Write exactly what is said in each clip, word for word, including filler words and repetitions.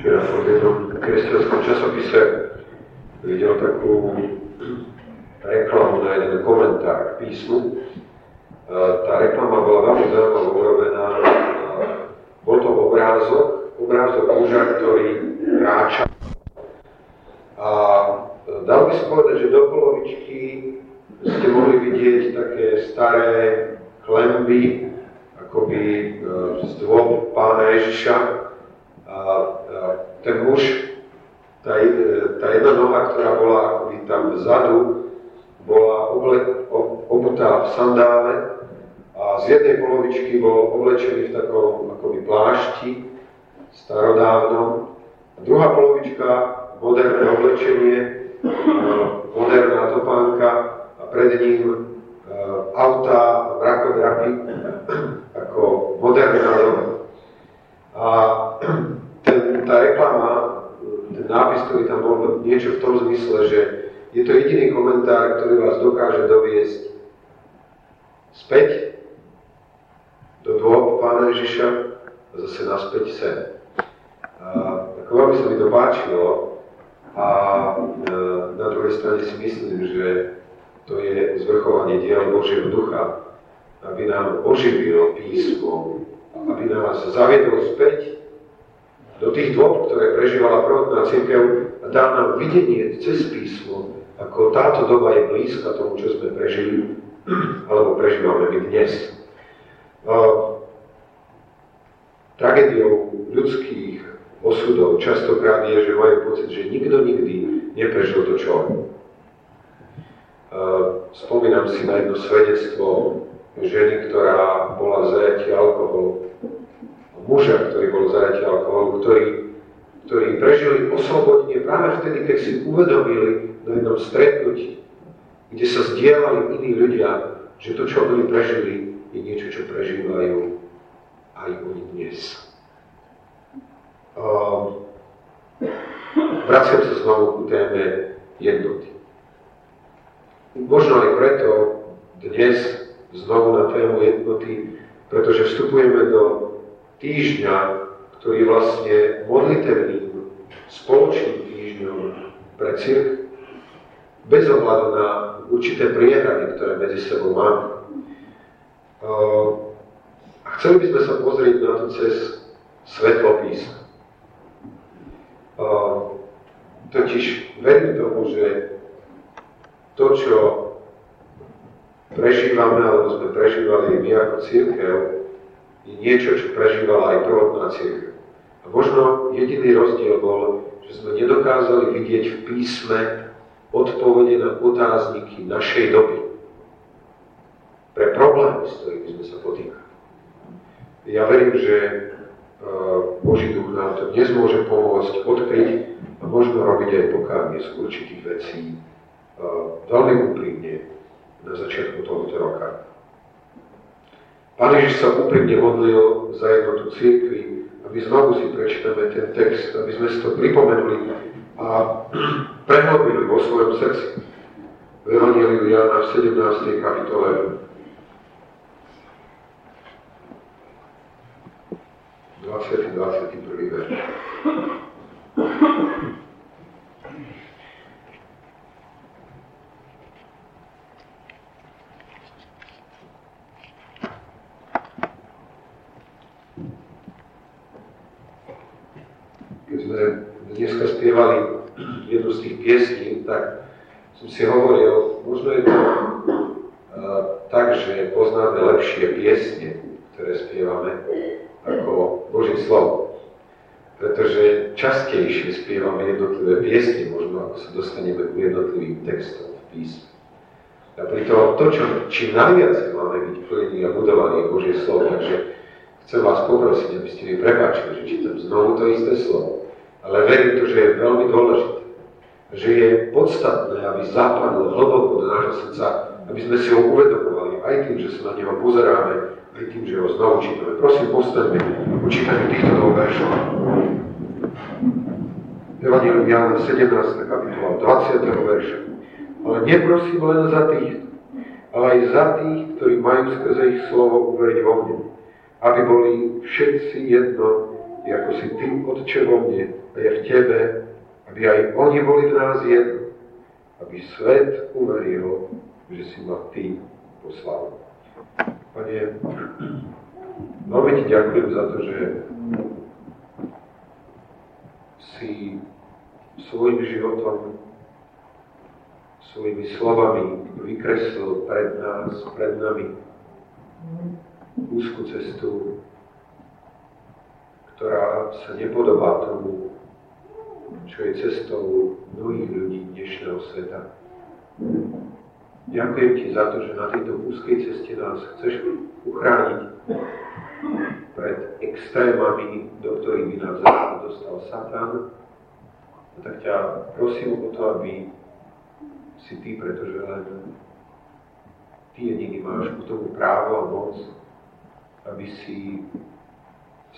čo ja som vedel v kresťanskom časopise, videl takú reklamu na jeden komentár k písmu. Tá reklama bola veľmi zaujímavá urobená. Bol to obrázok, obrázok muža, ktorý kráča. A dal by sa povedať, že do polovičky ste mohli vidieť také staré klenby, akoby zdôb Pána Ježiša. A ten muž, tá, tá jedna noha, ktorá bola akoby tam vzadu, bola obutá v sandále a z jednej polovičky bol oblečený v takom akoby plášti starodávnom. Druhá polovička, moderné oblečenie, moderná topánka a pred ním autá, mrakodrapy, ako moderná doba. A ten, tá reklama, ten nápis, ktorý tam bol, niečo v tom zmysle, že je to jediný komentár, ktorý vás dokáže doviesť späť do dôb Pána Ježiša a zase naspäť sem. Ako veľmi sa mi to páčilo a na druhej strane si myslím, že to je zvrchovanie diel Božieho Ducha, aby nám oživil písmo, aby nás zaviedol späť do tých dôb, ktoré prežívala prvotná cirkev a dá nám videnie cez písmo, ako táto doba je blízka tomu, čo sme prežili, alebo prežívame my dnes. Uh, tragédiou ľudských osudov častokrát je, že majú pocit, že nikto nikdy neprežil to, čo. Uh, spomínam si na jedno svedectvo ženy, ktorá bola v zajatí alkoholu, muža, ktorý bol v zajatí alkoholu, ktorý ktorí prežili oslobodenie práve vtedy, keď si uvedomili na jednom stretnutí, kde sa zdieľali iní ľudia, že to, čo oni prežili, je niečo, čo prežívajú aj oni dnes. Um, vraciam sa znovu k téme jednoty. Možno aj preto dnes znovu na tému jednoty, pretože vstupujeme do týždňa, ktorý je vlastne modlitevným spoločným týždňom pre cirkev, bez ohľadu na určité priehrady, ktoré medzi sebou máme. A chceli by sme sa pozrieť na to cez svetlo písma. Totiž verím tomu, že to, čo prežívame, alebo sme prežívali my ako cirkev, je niečo, čo prežívala aj prvotná cirkev. A možno jediný rozdiel bol, že sme nedokázali vidieť v písme odpovede na otázniky našej doby. Pre problémy, s ktorými sme sa potýkali. Ja verím, že Boží Duch nám to dnes môže pomôcť odkryť a možno robiť aj pokánie z určitých vecí veľmi úprimne na začiatku tohoto roka. Pán Ježiš sa úprimne modlil za jednotu cirkvi a my znovu si prečítame ten text, aby sme si to pripomenuli a prehlbili vo svojom srdci. V Evangeliu Jána v sedemnástej kapitole dvadsiaty a dvadsiaty prvý verš. Dneska spievali jednu z tých piesní, tak som si hovoril, možno je to uh, tak, že poznáme lepšie piesne, ktoré spievame, ako Božie slovo. Pretože častejšie spievame jednotlivé piesne, možno ako sa dostaneme k jednotlivým textom v písme. A pritom to, čo, čím najviac máme byť plní a budovaní Božie slovo, takže chcem vás poprosiť, aby ste mi prepáčili, že čítam znovu to isté slovo. Ale verím to, že je veľmi dôležité, že je podstatné, aby zapadlo hlboko do nášho srdca, aby sme si ho uvedomovali aj tým, že sa na neho pozeráme, aj tým, že ho znovu čítame. Prosím, postaňme o čítaniu týchto dvoch veršov. Evangelium Jána sedemnásta kapitola dvadsiateho verša. Ale neprosím len za tých, ale aj za tých, ktorí majú skrze ich slovo uveriť vo mne, aby boli všetci jedno, je ako si Ty, Otče, vo mne a ja v Tebe, aby aj oni boli v nás jedno, aby svet uveril, že si ma Ty poslal. Pane, veľmi Ti ďakujem za to, že si svojim životom, svojimi slovami vykreslil pred nás, pred nami úzku cestu, ktorá sa nepodobá tomu, čo je cestou mnohých ľudí dnešného sveta. Ďakujem Ti za to, že na tejto úzkej ceste nás chceš uchrániť pred extrémami, do ktorých by nás dostal Satan. A tak ťa prosím o to, aby si Ty, pretože len Ty jediný máš k tomu právo a moc, aby si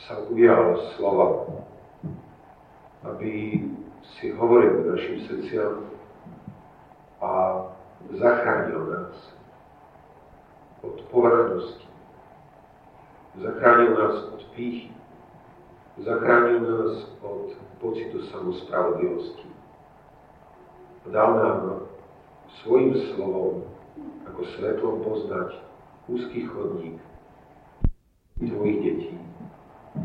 sa ujal slova, aby si hovoril k našim srdciam a zachránil nás od povrchnosti, zachránil nás od pýchy, zachránil nás od pocitu samospravodlivosti. Dal nám svojim slovom ako svetlom poznať úzky chodník Tvojich detí,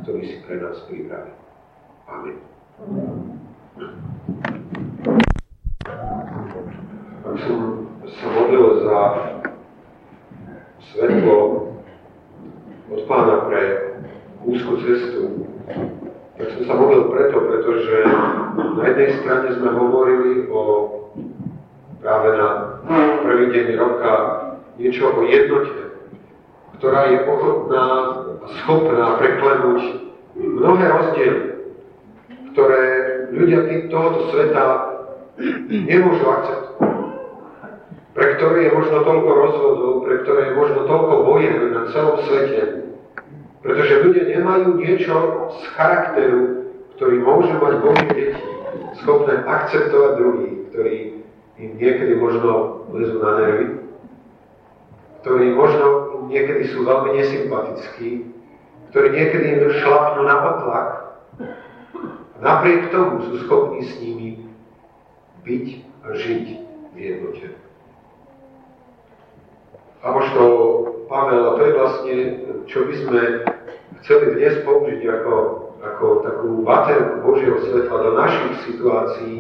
ktorý si pre nás pripravil. Amen. Ak som sa modlil za svetlo od Pána pre úzku cestu, tak som sa modlil preto, pretože na jednej strane sme hovorili o práve na prvý deň roka niečo o jednote, ktorá je ochotná a schopná preklenúť mnohé rozdiely, ktoré ľudia tohoto sveta nemôžu akceptovať, pre ktoré je možno toľko rozvodov, pre ktoré je možno toľko vojen na celom svete, pretože ľudia nemajú niečo z charakteru, ktorý môže mať Božie deti, schopné akceptovať druhých, ktorí im niekedy možno lezú na nervy, ktorí možno niekedy sú veľmi nesympatickí, ktorí niekedy im šlapnú na otlak. Napriek tomu sú schopní s nimi byť a žiť v jednote. A možno, Pavel, a to je vlastne, čo by sme chceli dnes použiť ako, ako takú baterku Božieho svetla do našich situácií,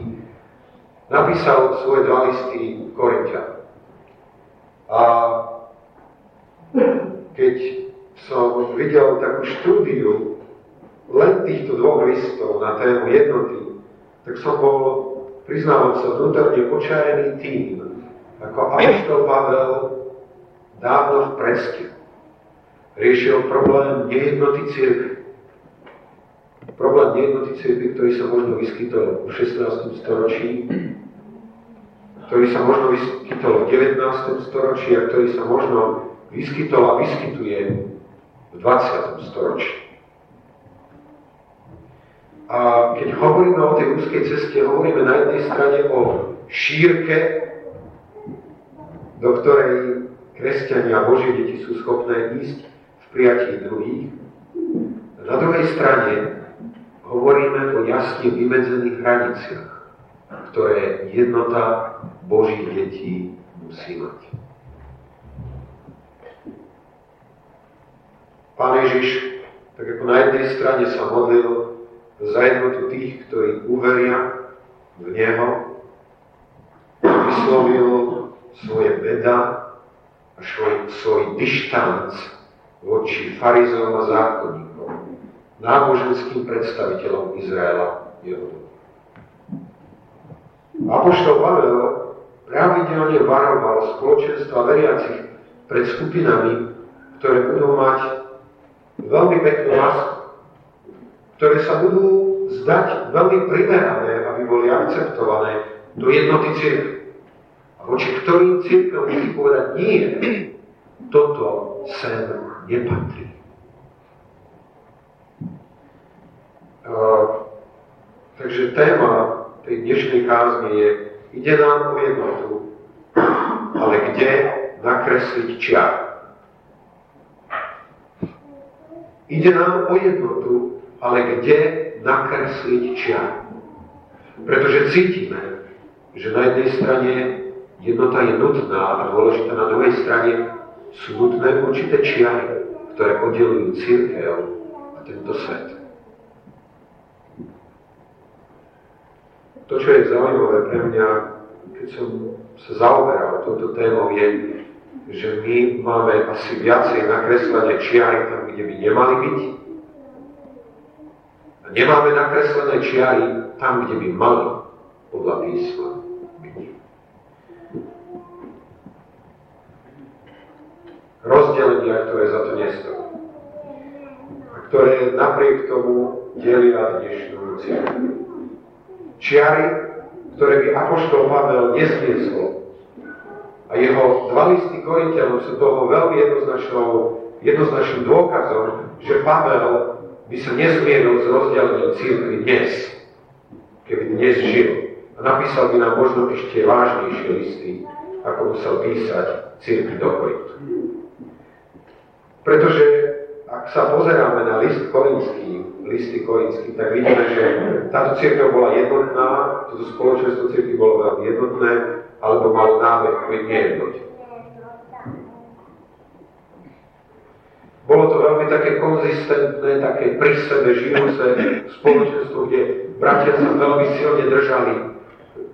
napísal svoje dva listy Korinťanom. A keď som videl takú štúdiu len týchto dvoch listov na tému jednoty, tak som bol, priznávam sa, vnútorne počarený tým, ako apoštol Pavel dávno v Preske riešil problém nejednoty cirkvi. Problém nejednoty cirkvi, ktorý sa možno vyskytol v šestnástom storočí, ktorý sa možno vyskytol v devätnástom storočí a ktorý sa možno vyskytol a vyskytuje v dvadsiatom storočí. A keď hovoríme o tej úzkej ceste, hovoríme na jednej strane o šírke, do ktorej kresťania a Božie deti sú schopné ísť v prijatí druhých. Na druhej strane hovoríme o jasne vymedzených hraniciach, ktoré jednota Božích detí musí mať. Pán Ježiš, tak ako na jednej strane sa modlil za jednotu tých, ktorí uveria v Neho, vyslovil svoje beda a svoj, svoj dištanc voči farizeom a zákonníkom, náboženským predstaviteľom Izraela jeho. Apoštol Pavel pravidelne varoval spoločenstva veriacich pred skupinami, ktoré budú mať veľmi peknú lásku, ktoré sa budú zdať veľmi primerané, aby boli akceptované do jednoty cirkvi. A voči ktorým cirkvi musí povedať, nie, toto sem nepatrí. Uh, takže téma tej dnešnej kázne je, ide nám o jednotu, ale kde nakresliť čiaru. Ide nám o jednotu, ale kde nakresliť čiaru. Pretože cítime, že na jednej strane jednota je nutná a dôležitá, na druhej strane sú nutné určité čiary, ktoré oddelujú cirkev a tento svet. To, čo je zaujímavé pre mňa, keď som sa zaoberal touto témou, je, že my máme asi viacej nakreslené čiary tam, kde by nemali byť, a nemáme nakreslené čiary tam, kde by mali podľa písma byť. Rozdelenia, ktoré za to nestojí a ktoré napriek tomu delia dnešnú cirkev. Čiary, ktoré by apoštol Pavel nezniesol. A jeho dva listy Korinťanom sú toho veľmi jednoznačným dôkazom, že Pavel by sa nezmieril s rozdelením cirkvi dnes, keby dnes žil. A napísal by nám možno ešte vážnejšie listy, ako musel písať cirkvi do Korintu. Pretože ak sa pozeráme na list korinský, listy korinský, tak vidíme, že táto cirkev bola jednotná, toto spoločenstvo cirkvi bolo veľmi jednotné, alebo malo nábeh, ktorý nie je jednotný. Bolo to veľmi také konzistentné, také pri sebe žijúce spoločenstvo, kde bratia sa veľmi silne držali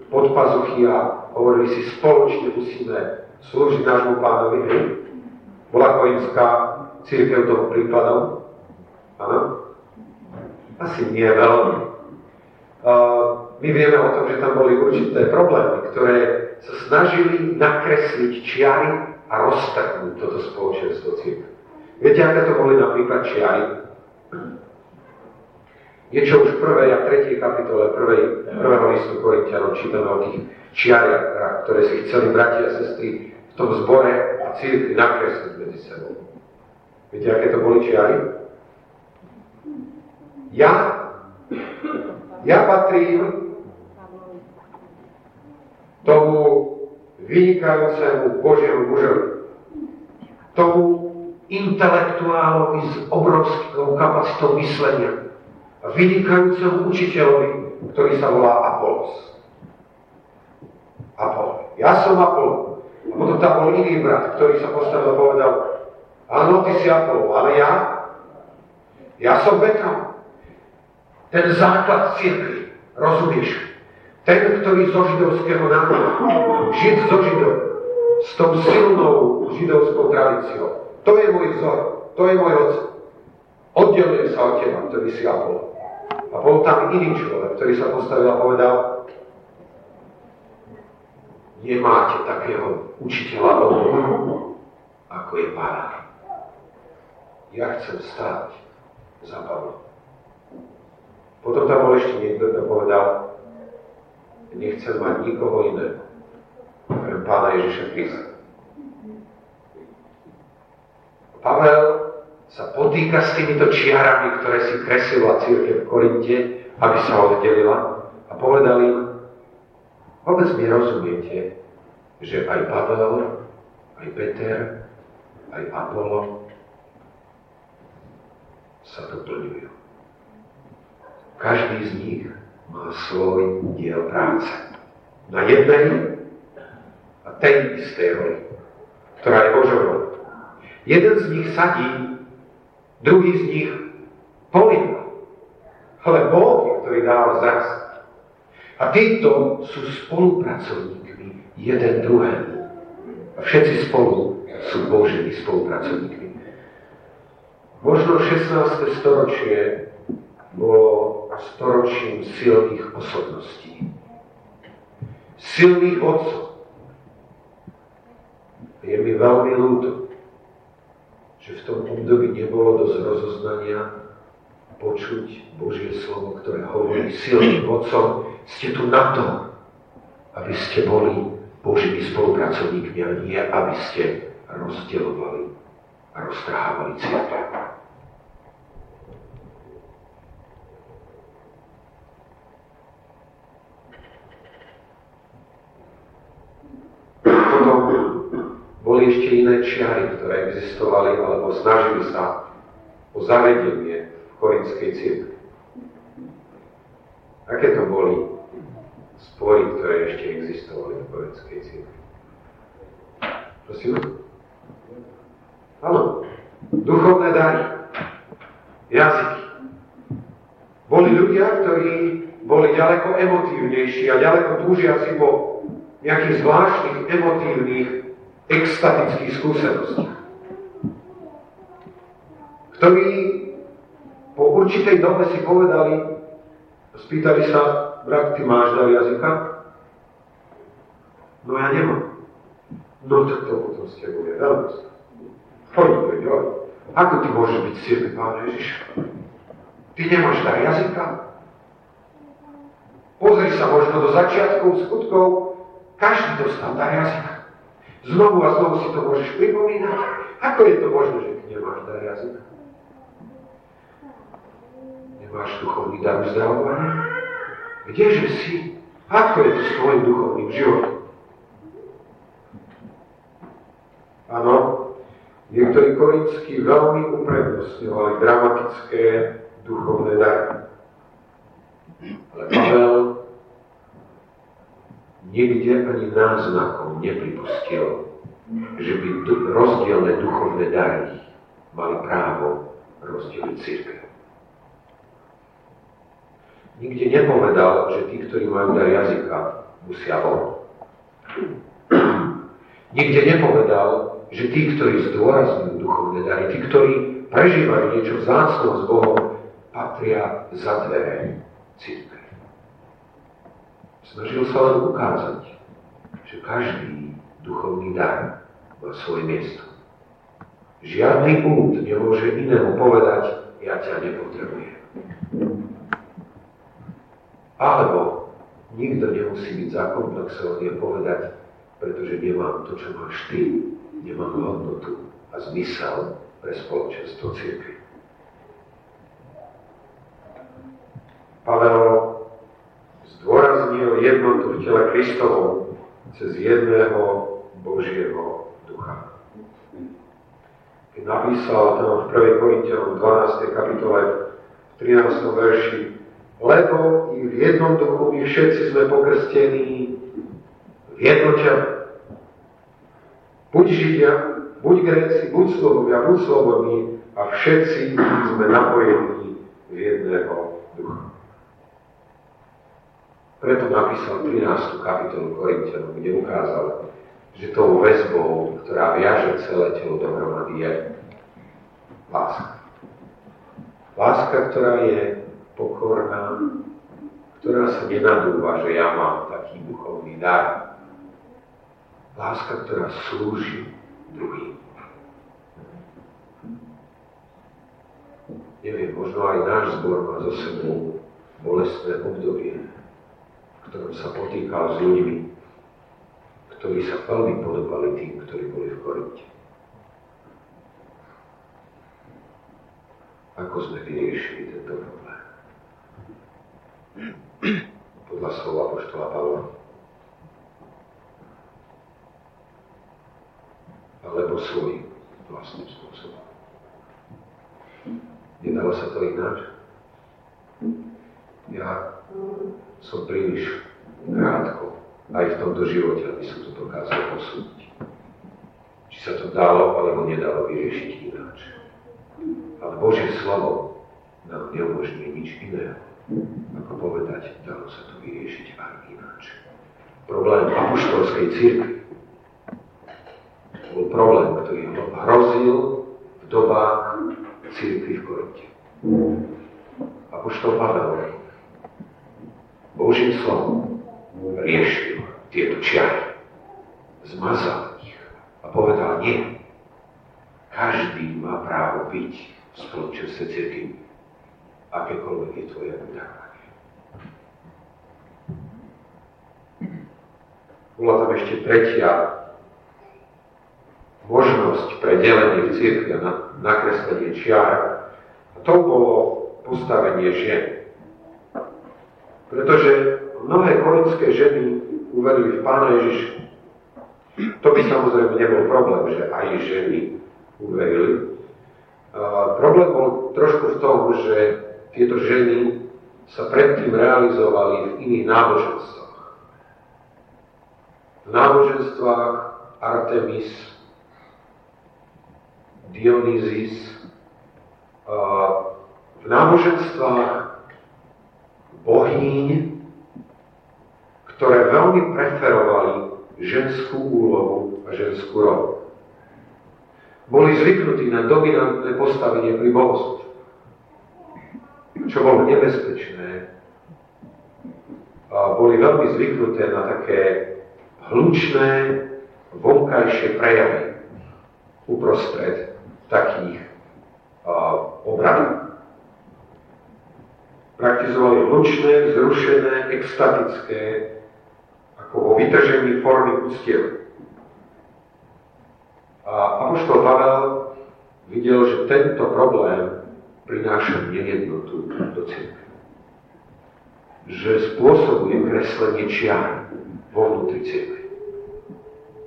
pod pazuchy a hovorili si, spoločne musíme slúžiť nášmu pánovi. Bola korinská cirkev toho prípadom? Áno? Asi nie veľmi. Uh, my vieme o tom, že tam boli určité problémy, ktoré sa snažili nakresliť čiary a roztrhnúť toto spoločenstvo cirkvi. Viete, aké to boli napríklad čiary? Niečo už v prvej a tretej kapitole prvého listu Korinťanom čítame o tých čiariach, ktoré si chceli bratia a sestry v tom zbore a cirkvi nakresliť medzi sebou. Viete, aké to boli čiary? Ja, ja patrím tomu vynikajúcemu Božiemu mužovi, tomu intelektuálovi s obrovskou kapacitou myslenia a vynikajúcemu učiteľovi, ktorý sa volá Apolos. Apollo. Ja som Apollo. A potom tam bol iný brat, ktorý sa postavil a povedal, áno, ty si Apollo, ale ja? Ja som Petra. Ten základ cirkvi, rozumieš? Ten, ktorý zo židovského národa, žid zo židov, s tou silnou židovskou tradíciou. To je môj vzor, to je môj otec. Oddelujem sa od teba, ktorý si Apollo. A bol tam iný človek, ktorý sa postavil a povedal, nemáte takého učiteľa ako je Pán. Ja chcem stáť za Pavlom. Potom tam bol ešte niekto, kto povedal, nechcem mať nikoho iného, okrem Pána Ježiša Krista. Pavel sa potýka s týmito čiarami, ktoré si kreslila cirkev v Korinte, aby sa oddelila, a povedal im, vôbec mi rozumiete, že aj Pavel, aj Peter, aj Apollo sa doplňujú. Každý z nich má svoj diel práce. Na jednej a tej istej roli, ktorá je Božovou. Jeden z nich sadí, druhý z nich polieva. Ale Boh je, ktorý dáva zrast. A títo sú spolupracovníkmi jeden druhému. A všetci spolu sú Božími spolupracovníkmi. Možno šestnáste storočie bolo storočím silných osobností. Silných otcov. Je mi veľmi ľúto, že v tom období nebolo dosť rozoznania počuť Božie slovo, ktoré hovorí silným otcom. Ste tu na to, aby ste boli Božími spolupracovníkmi, a nie aby ste rozdeľovali a roztrhávali cirkev. Boli ešte iné čiary, ktoré existovali alebo snažili sa o zavedenie v korinskej cirkvi. Aké to boli spory, ktoré ešte existovali v Korinskej cirkvi? Prosím? Áno. Duchovné dary. Jazyky. Boli ľudia, ktorí boli ďaleko emotívnejší a ďaleko túžiaci po nejakých zvláštnych, emotívnych, extatických skúsenostiach, ktorí po určitej dobe si povedali, spýtali sa, brat, ty máš dar jazyka? No ja nemám. No tak to potom s tebou je veľmi sa. Oni povedali, ako ty môžeš byť silný, Páne Ježiša? Ty nemáš dar jazyka? Pozri sa možno do začiatkov, skutkov, každý dostal dar jazyka. Znovu a znovu si to môžeš pripomínať. Ako je to možné, že ty nemáš dar jazyka? Nemáš duchovný dar uzdravovania? Kdeže si? Ako je to s tvojim duchovným životom? Áno, niektorí korinskí veľmi uprednostňovali dramatické duchovné dary. Ale Pavel nikde ani náznakom nepripustil, že by rozdielne duchovné dary mali právo rozdeliť cirkev. Nikde nepovedal, že tí, ktorí majú dar jazyka, musia von. Nikde nepovedal, že tí, ktorí zdôrazňujú duchovné dary, tí, ktorí prežívajú niečo vzácneho s Bohom, patria za dvere cirkvi. Snažil sa len ukázať, že každý duchovný dar má svoje miesto. Žiadny út nemôže inému povedať, ja ťa nepotrebujem. Alebo nikto nemusí byť zakomplexovaný a povedať, pretože nemám to, čo máš ty, nemám hodnotu a zmysel pre spoločenstvo cirkvi. Pavel zdôraznil jednotu tela Kristovom cez jedného Božieho ducha. Keď napísal tam v prvej Korinťanom dvanástej kapitole v trinásteho verši, lebo i v jednom duchu my všetci sme pokrstení v jednote. Buď Židia, buď Gréci, buď Slovovia, buď slobodní a všetci sme napojení v jedného ducha. Preto napísal trinástu kapitolu Korinťanom, kde ukázal, že tou väzbou, ktorá viaže celé telo dohromady, je láska. Láska, ktorá je pokorná, ktorá sa nenadúva, že ja mám taký duchovný dar. Láska, ktorá slúži druhým. Neviem, možno aj náš zbor má zo sebou bolestné obdobie, v ktorom sa potýkal s ľuďmi, ktorí sa veľmi podobali tým, ktorí boli v Korinte. Ako sme vyriešili tento problém? Podľa slova apoštola Pavla. Alebo svojím vlastným spôsobom. Nedalo sa to ináč? Ja som príliš krátko aj v tomto živote, aby som to dokázal posúdiť. Či sa to dalo, alebo nedalo vyriešiť ináč. Ale Božie slovo nám neumožňuje nič iného. Ako povedať, dalo sa to vyriešiť aj ináč. Problém apoštolskej cirkvi bol problém, ktorý hrozil v dobách cirkvi v Korinte. Apoštol Pavel Božím slovom riešil tieto čiary, zmazal ich a povedal nie. Každý má právo byť v spoločenstve cirkvi. Akékoľvek je tvoje vydávanie. Bola tam ešte tretia možnosť pre delenie v cirkvi na nakreslenie čiar. A to bolo postavenie žien. Pretože mnohé korinské ženy uverili v Pána Ježiša. To by samozrejme nebol problém, že aj ženy uverili. Uh, problém bol trošku v tom, že tieto ženy sa predtým realizovali v iných náboženstvách. V náboženstvách Artemis, Dionýzis, v náboženstvách bohyň, ktoré veľmi preferovali ženskú úlohu a ženskú rolu. Boli zvyknutí na dominantné postavenie pri bohoslužbe, čo bolo nebezpečné. A boli veľmi zvyknuté na také hlučné vonkajšie prejavy uprostred takých obradov. Praktizovali hlučné, vzrušené, extatické, ako vo vytržení formy ústiev. A apoštol Pavel videl, že tento problém prináša nejednotu do cirkvi. Že spôsobuje kreslenie čiar vo vnútri cirkvi.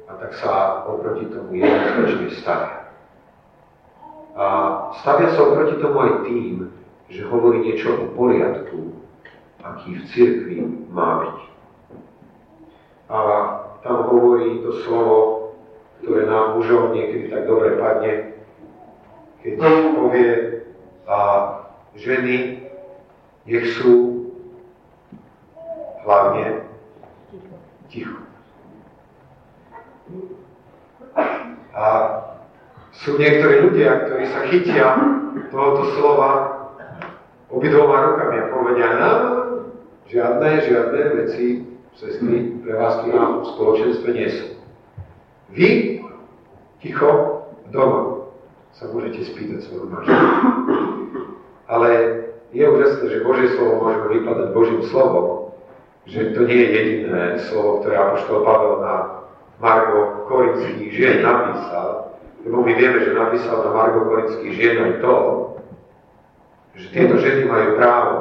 A tak sa oproti tomu jednoznačne stavia. A stavia sa oproti tomu aj tým, že hovorí niečo o poriadku, aký v cirkvi má byť. A tam hovorí to slovo, ktoré nám mužom niekedy tak dobre padne, keď povie, a ženy nech sú hlavne ticho. A sú niektorí ľudia, ktorí sa chytia tohoto slova obidvoma rukami a povedia, no, žiadne, žiadne veci, sestry, pre vás tu nám v spoločenstve nie sú. Vy, ticho, doma, sa môžete spýtať svoju manželku. Ale je úžasné, že Božie slovo môžeme vykladať Božím slovom, že to nie je jediné slovo, ktoré apoštol Pavel na margo korinských žien napísal, lebo my vieme, že napísal na margo korinských žien aj to, že tieto ženy majú právo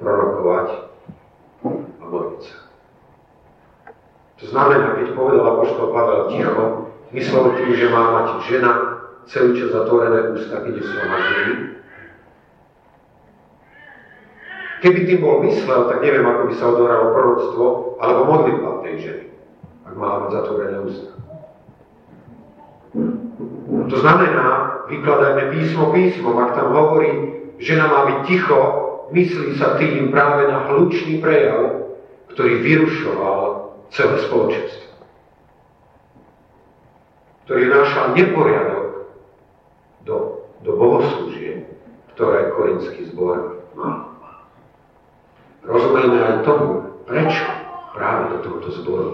prorokovať a modliť sa. To znamená, keď povedal apoštol Pavel ticho, myslel tým, že má mať žena celý čas zatvorené ústa, kde sú manželi. Keby tým bol myslel, tak neviem, ako by sa odohralo proroctvo alebo modlitba tej ženy, ak mala mať zatvorené ústa. To znamená, vykladajme písmo písmom, ak tam hovorí, že žena má byť ticho, myslí sa tým práve na hlučný prejav, ktorý vyrušoval celé spoločenstvo. Ktorý vnášal neporiadok do, do bohoslúžieb, ktoré korinský zbor mal. Rozumejme aj tomu, prečo práve do tohto zboru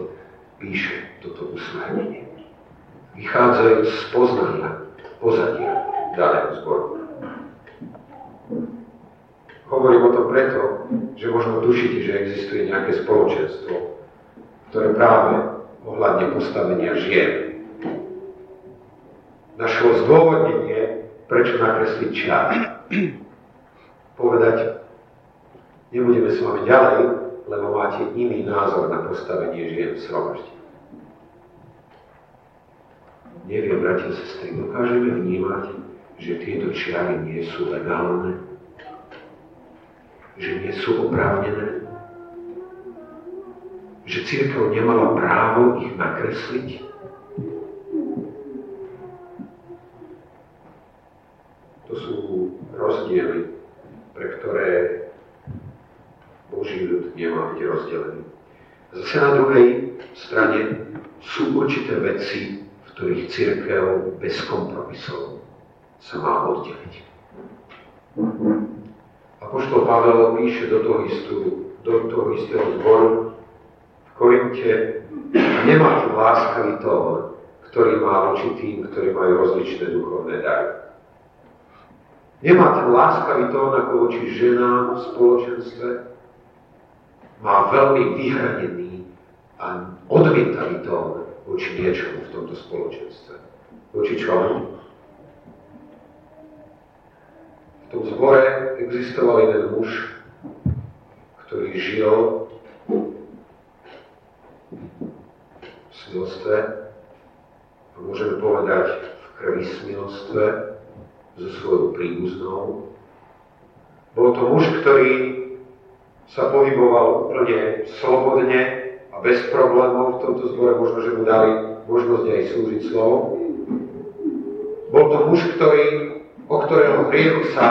píše toto usmernenie. Vychádzajúc z poznania pozadia daného zboru. Hovorím o tom preto, že možno tušíte, že existuje nejaké spoločenstvo, ktoré práve ohľadne postavenia žien našlo zdôvodnenie, prečo nakresliť čiaru. Povedať, nebudeme s vami ďalej, lebo máte iný názor na postavenie žien v zhromaždení. Neviem, bratia a sestry, dokážeme vnímať, že tieto čiary nie sú legálne, že nie sú oprávnené, že cirkev nemala právo ich nakresliť. To sú rozdiely, pre ktoré Boží ľud nemá byť rozdelený. Zase na druhej strane sú určité veci, ktorých cirkev bez kompromisov sa má oddeliť. Apoštol Pavel píše do toho, istú, do toho istého zboru v Korinte, nemá tu láskavý tón, ktorý má voči tým, ktorí majú rozličné duchovné dary. Nemá tu láskavý tón ako voči ženám v spoločenstve, má veľmi vyhranený a odmietavý tón voči niečomu v tomto spoločenstve. Voči čomu? V tom zbore existoval jeden muž, ktorý žil v smilstve, a môžeme povedať v krvi smilstve, so svojou príbuznou. Bol to muž, ktorý sa pohyboval úplne slobodne a bez problémov v tomto zbore, možno, že mu dali možnosť aj slúžiť slovom. Bol to muž, ktorý, o ktorého hriechu sa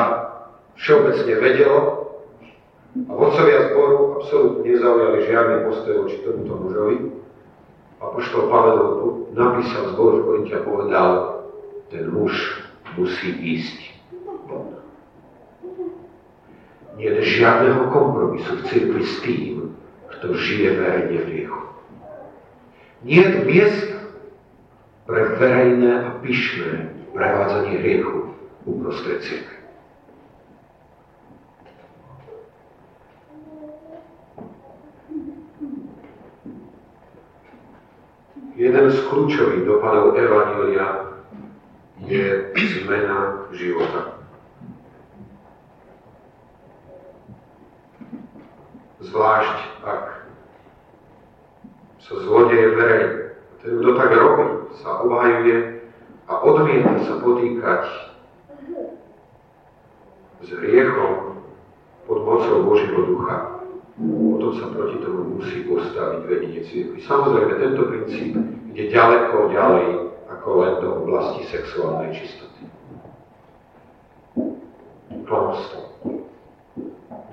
všeobecne vedelo a vodcovia zboru absolútne nezaujali žiadne postoje voči tomuto mužovi. Apoštol Pavel napísal zboru v Korinte a povedal, ten muž musí ísť von. Nie je žiadneho kompromisu v cirkvi s tým, kto žije verejne v hriechu. Nie je miesta pre verejné a pyšné prevádzanie hriechu uprostred cirkvi. Jeden z kľúčových dopadov evanjelia je zmena života. Zvlášť, ak sa zlodeje verejne. Ten, kto tak robí, sa obhajuje a odmieta sa potýkať s hriechom pod mocou Božieho ducha. Potom sa proti tomu musí postaviť vedenie cirkvi. Samozrejme, tento princíp ide ďaleko ďalej ako len do oblasti sexuálnej čistoty. Klamstvo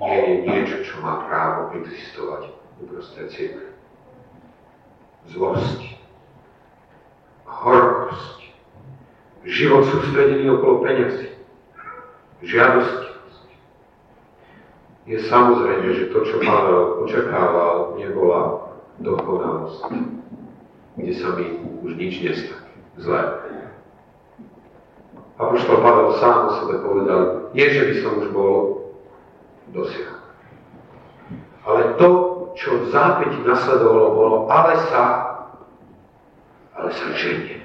nie je niečo, čo má právo existovať uprostred cirkvi. Zlosť, horkosť, život sústredený okolo peňazí, žiadosti, je samozrejme, že to, čo Pavel očakával, nebola dokonalosť, kde sa mi už nič nestane zlé. Apoštol Pavel sám o sebe povedal, nie, že by som už bol dosiahol. Ale to, čo v zápäti nasledovalo, bolo, ale sa, ale sa ženie.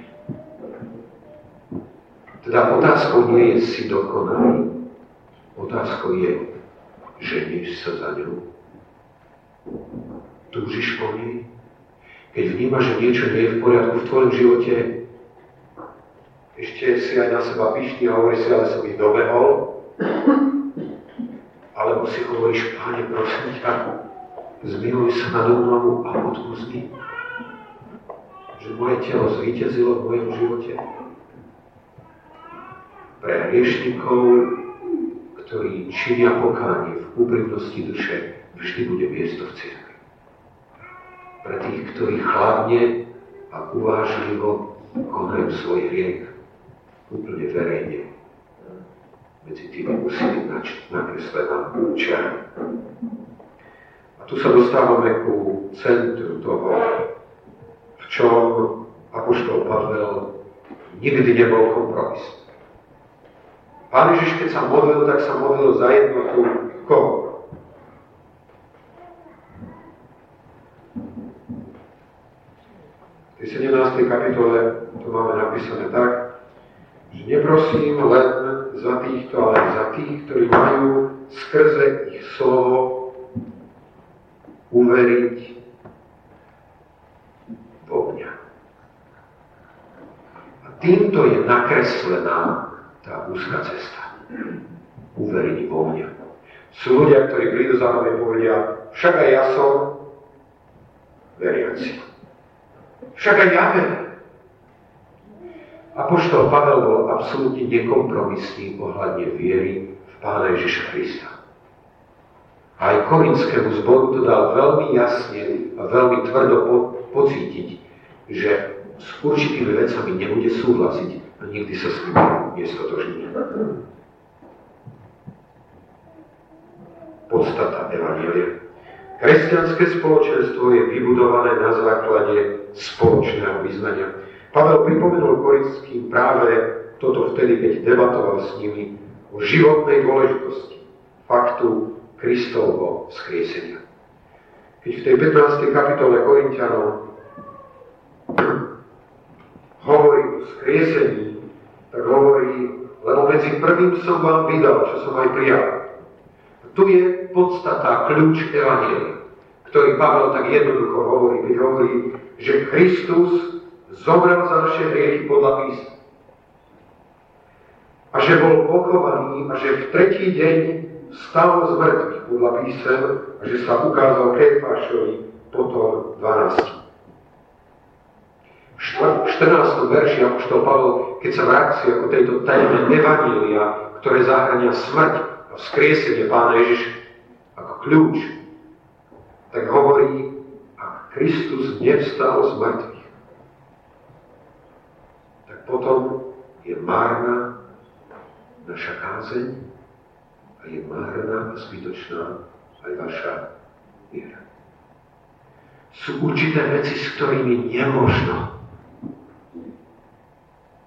Teda otázkou nie je si dokonalý, otázkou je, ženieš sa za ňou? Túžiš po nej? Keď vnímaš, že niečo nie je v poriadku v tvojom živote, ešte si aj na seba pyšný a hovoríš si, ale som ich dobehol? Alebo si hovoríš, Páne, prosím ťa, zmiluj sa nado mnou a odpustni, že moje telo zvíťazilo v mojom živote. Pre hriešnikov, ktorý činia pokánie v úprimnosti duše, vždy bude miesto v cirkvi. Pre tých, ktorí chladne a uvážlivo konajú svoj hriech, úplne verejne, medzi tými musí byť nakreslená čiara. A tu sa dostávame ku centru toho, v čom apoštol Pavel nikdy nebol kompromis. Pán Ježiš, keď sa modlil, tak sa modlil za jednotu koho? V tej sedemnástej kapitole to máme napísané tak, že neprosím len za týchto, ale za tých, ktorí majú skrze ich slovo uveriť vo mňa. A týmto je nakreslená tá úzka cesta. Uverili vo mňa. Sú ľudia, ktorí prídu za mnou a povedia, však aj ja som veriaci. Však aj ja verím. Apoštol Pavel bol absolútne nekompromisný ohľadne viery v Pána Ježiša Krista. Aj korintskému zboru to dal veľmi jasne a veľmi tvrdo po- pocítiť, že s určitými vecami nebude súhlasiť, a nikdy sa s nimi nestotožní. Podstata evanjelia. Kresťanské spoločenstvo je vybudované na základe spoločného vyznania. Pavel pripomenul korintským práve toto vtedy, keď debatoval s nimi o životnej dôležitosti faktu Kristovho vzkriesenia. Keď v tej pätnástej kapitole Korinťanov hovorí o vzkriesení, tak hovorí, lebo medzi prvým som vám vydal, čo som aj prijal. A tu je podstata, kľúč evanjelia, ktorý Pavel tak jednoducho hovorí, keď hovorí, že Kristus zomrel za naše hriechy podľa písma. A že bol pochovaný a že v tretí deň stal z mŕtvych. podľa písem, že sa ukázal Kajfášovi potom dvanáctim. V štrnástom verši apoštol Pavel, keď sa vracia ku tejto tajme evanjelia, ktoré zachránia smrť a vzkriesenie Pána Ježiša ako kľúč, tak hovorí, ak Kristus nevstal z mŕtvych, tak potom je márna naša kázeň a je márna a zbytočná aj vaša viera. Sú určité veci, s ktorými nemožno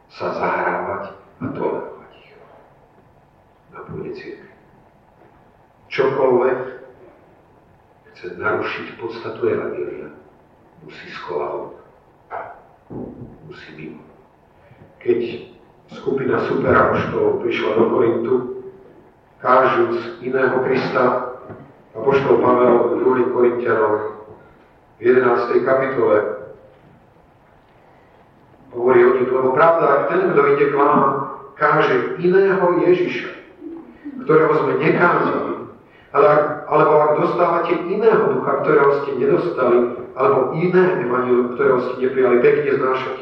sa zahrávať a tolerovať ich na pôde cirkvi. Čokoľvek chce narušiť podstatu evanjelia, musí schovávať, musí mimo. Keď skupina superapoštolov prišla do Korintu, kážuc iného Krista, apoštol Pavel v druhom Korinťanom v jedenástej kapitole hovorí o nich, lebo pravda, ak ten, kto ide k vám, káže iného Ježiša, ktorého sme nekázali, ale ak, alebo ak dostávate iného ducha, ktorého ste nedostali, alebo iné evanjelium, ktorého ste neprijali, pekne znášať.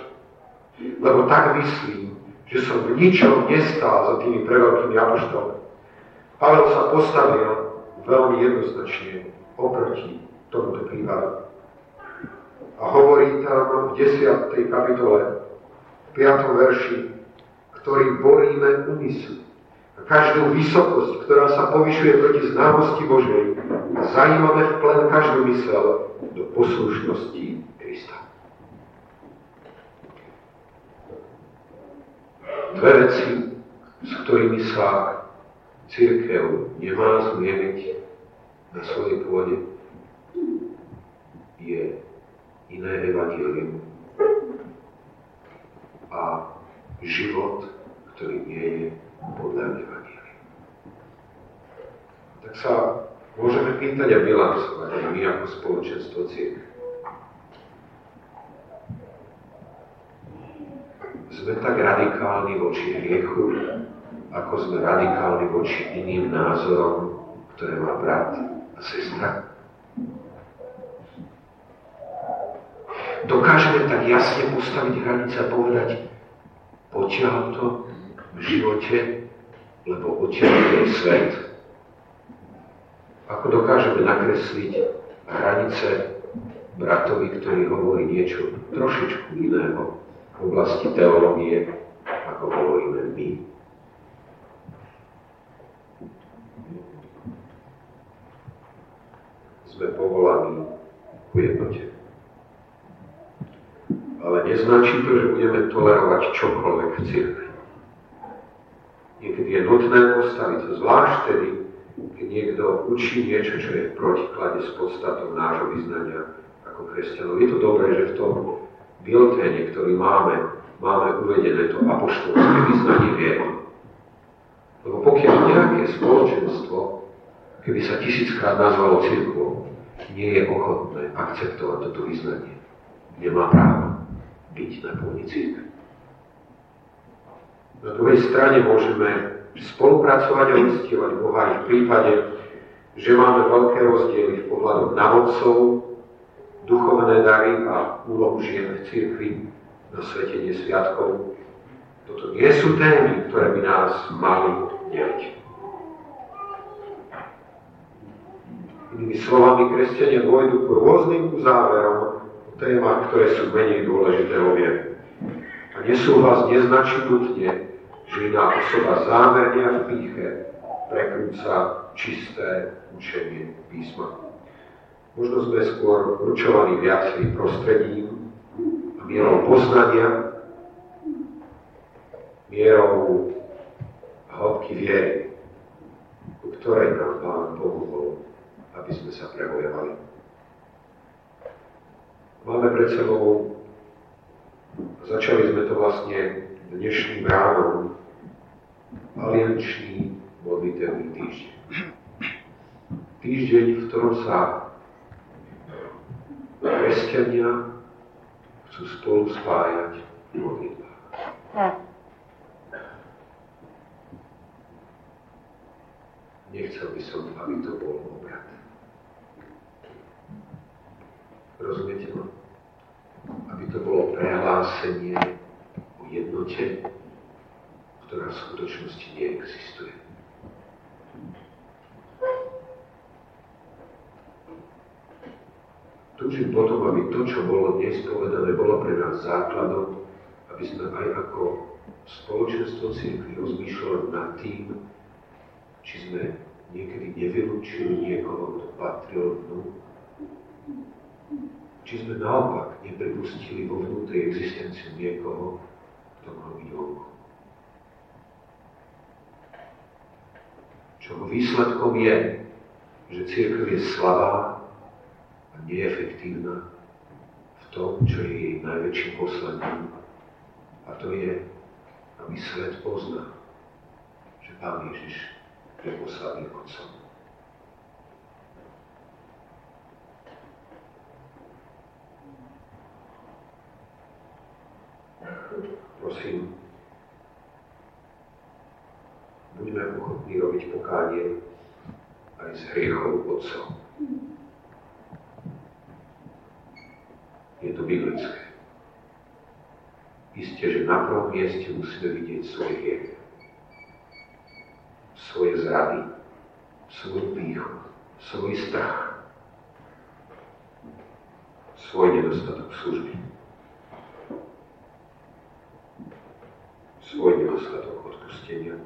Lebo tak myslím, že som v ničom nestál za tými preveľkými apoštolmi. Pavel sa postavil veľmi jednoznačne oproti tomuto prípadu. A hovorí tam v desiatej kapitole, v piatom verši, ktorý boríme úmysl a každú vysokosť, ktorá sa povyšuje proti známosti Božej, a zajímame v plen každú mysel do poslušnosti Krista. Dve veci, s ktorými sa cirkev nemá zmieniť na svojej pôde, je iné evanjelium a život, ktorý nie je podľa evanjelia. Tak sa môžeme pýtať a bilancovať my ako spoločenstvo cirkvi. Sme tak radikálni voči hriechu, ako sme radikálni voči iným názorom, ktoré má brat a sestra. Dokážeme tak jasne postaviť hranice a povedať, odtiaľ to v živote, lebo odtiaľ to je svet. Ako dokážeme nakresliť hranice bratovi, ktorý hovorí niečo trošičku iného v oblasti teológie, ako hovoríme my. Sme povolaní ku jednote. Ale neznačí to, že budeme tolerovať čokoľvek v cirkvi. Niekedy je nutné postaviť sa, zvlášť tedy, keď niekto učí niečo, čo je v protiklade s podstatou nášho vyznania ako kresťanov. Je to dobré, že v tom biltene, ktorý máme, máme uvedené to apoštolské vyznanie viery. Lebo pokiaľ nejaké spoločenstvo, keby sa tisíckrát nazvalo cirkvou, nie je ochotné akceptovať toto vyznanie, nemá právo byť na pôde cirkvi. Na druhej strane môžeme spolupracovať a uctievať Boha aj v prípade, že máme veľké rozdiely v pohľadoch na vodcov, duchovné dary a úlohu žien v cirkvi na svetenie sviatkov. Toto nie sú témy, ktoré by nás mali deliť. Inými slovami, kresťania dôjdu k rôznym záverom témach, ktoré sú menej dôležité o viere. A nesúhlas neznačí nutne, že iná osoba zámerne a v pýche prekrúca čisté učenie písma. Možno sme skôr určovaní viacerým prostredím a mierou poznania, mierou hĺbky viery, ku ktorej nám Pán pomohol, aby sme sa prehojovali. Máme pred sebou, začali sme to vlastne dnešným ránom, aliančný modlitevný týždeň. Týždeň, v ktorom sa kresťania chcú spolu spájať v modlitbách. Nechcel by som, aby to bol obrat. Rozumiete ma? Aby to bolo prehlásenie o jednote, ktorá v skutočnosti neexistuje. Túžim potom, aby to, čo bolo dnes povedané, bolo pre nás základom, aby sme aj ako spoločenstvo cirkvi rozmýšľali nad tým, či sme niekedy nevylúčili niekoho, kto patril dnu, či sme naopak neprepustili vo vnútri existenciu niekoho, kto mal byť vonku. Čoho výsledkom je, že cirkev je slabá a neefektívna v tom, čo je jej najväčším poslaním, a to je, aby svet poznal, že Pán Ježiš je poslaný Otcom. Prosím, buďme ochotní robiť pokánie aj z hriechov otcov. Je to biblické. Isté, že na prvom mieste musíme vidieť svoje hriechy, svoje zrady, svoj pýchu, svoj strach, svoj nedostatok služby, svoj nedostatok odpustenia.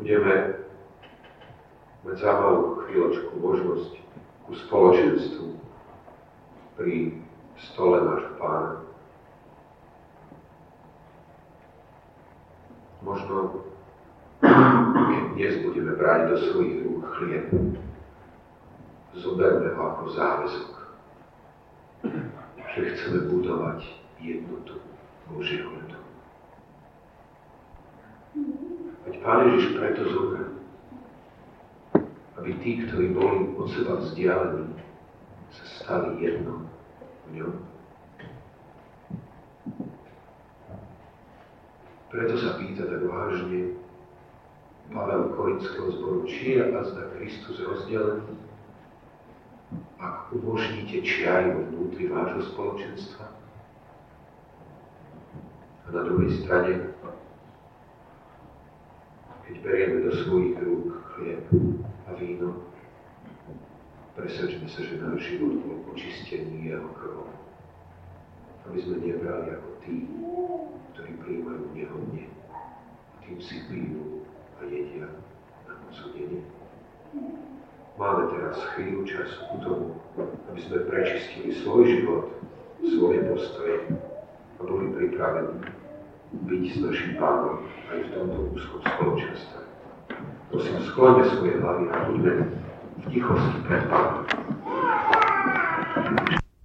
Budeme mať za malú chvíľočku možnosť ku spoločenstvu pri stole nášho Pána. Možno, keď dnes budeme brať do svojich rúk chlieb, zoberme ho ako záväzok, že chceme budovať jednotu Božieho ľudu. Veď Pán Ježiš preto zomrel, aby tí, ktorí boli od seba vzdialení, sa stali jedno v ňom. Preto sa pýta tak vážne Pavel Korinského zboru, či je azda Kristus rozdelený? Ak umožníte čiaru vnútri vášho spoločenstva, a na druhej strane, keď berieme do svojich rúk chlieb a víno, presvedčme sa, že náš život bol očistený jeho krvou, aby sme nebrali ako tí, ktorí prijímajú nehodne, a tým si pijú a jedia na posúdenie. Máme teraz chvíľu času k tomu, aby sme prečistili svoj život, svoje postoje a boli pripravení byť s našim Pánom aj v tomto úzkom spoločenstve. Prosím, skloňme svoje hlavy a buďme v tichosti pred Pánom.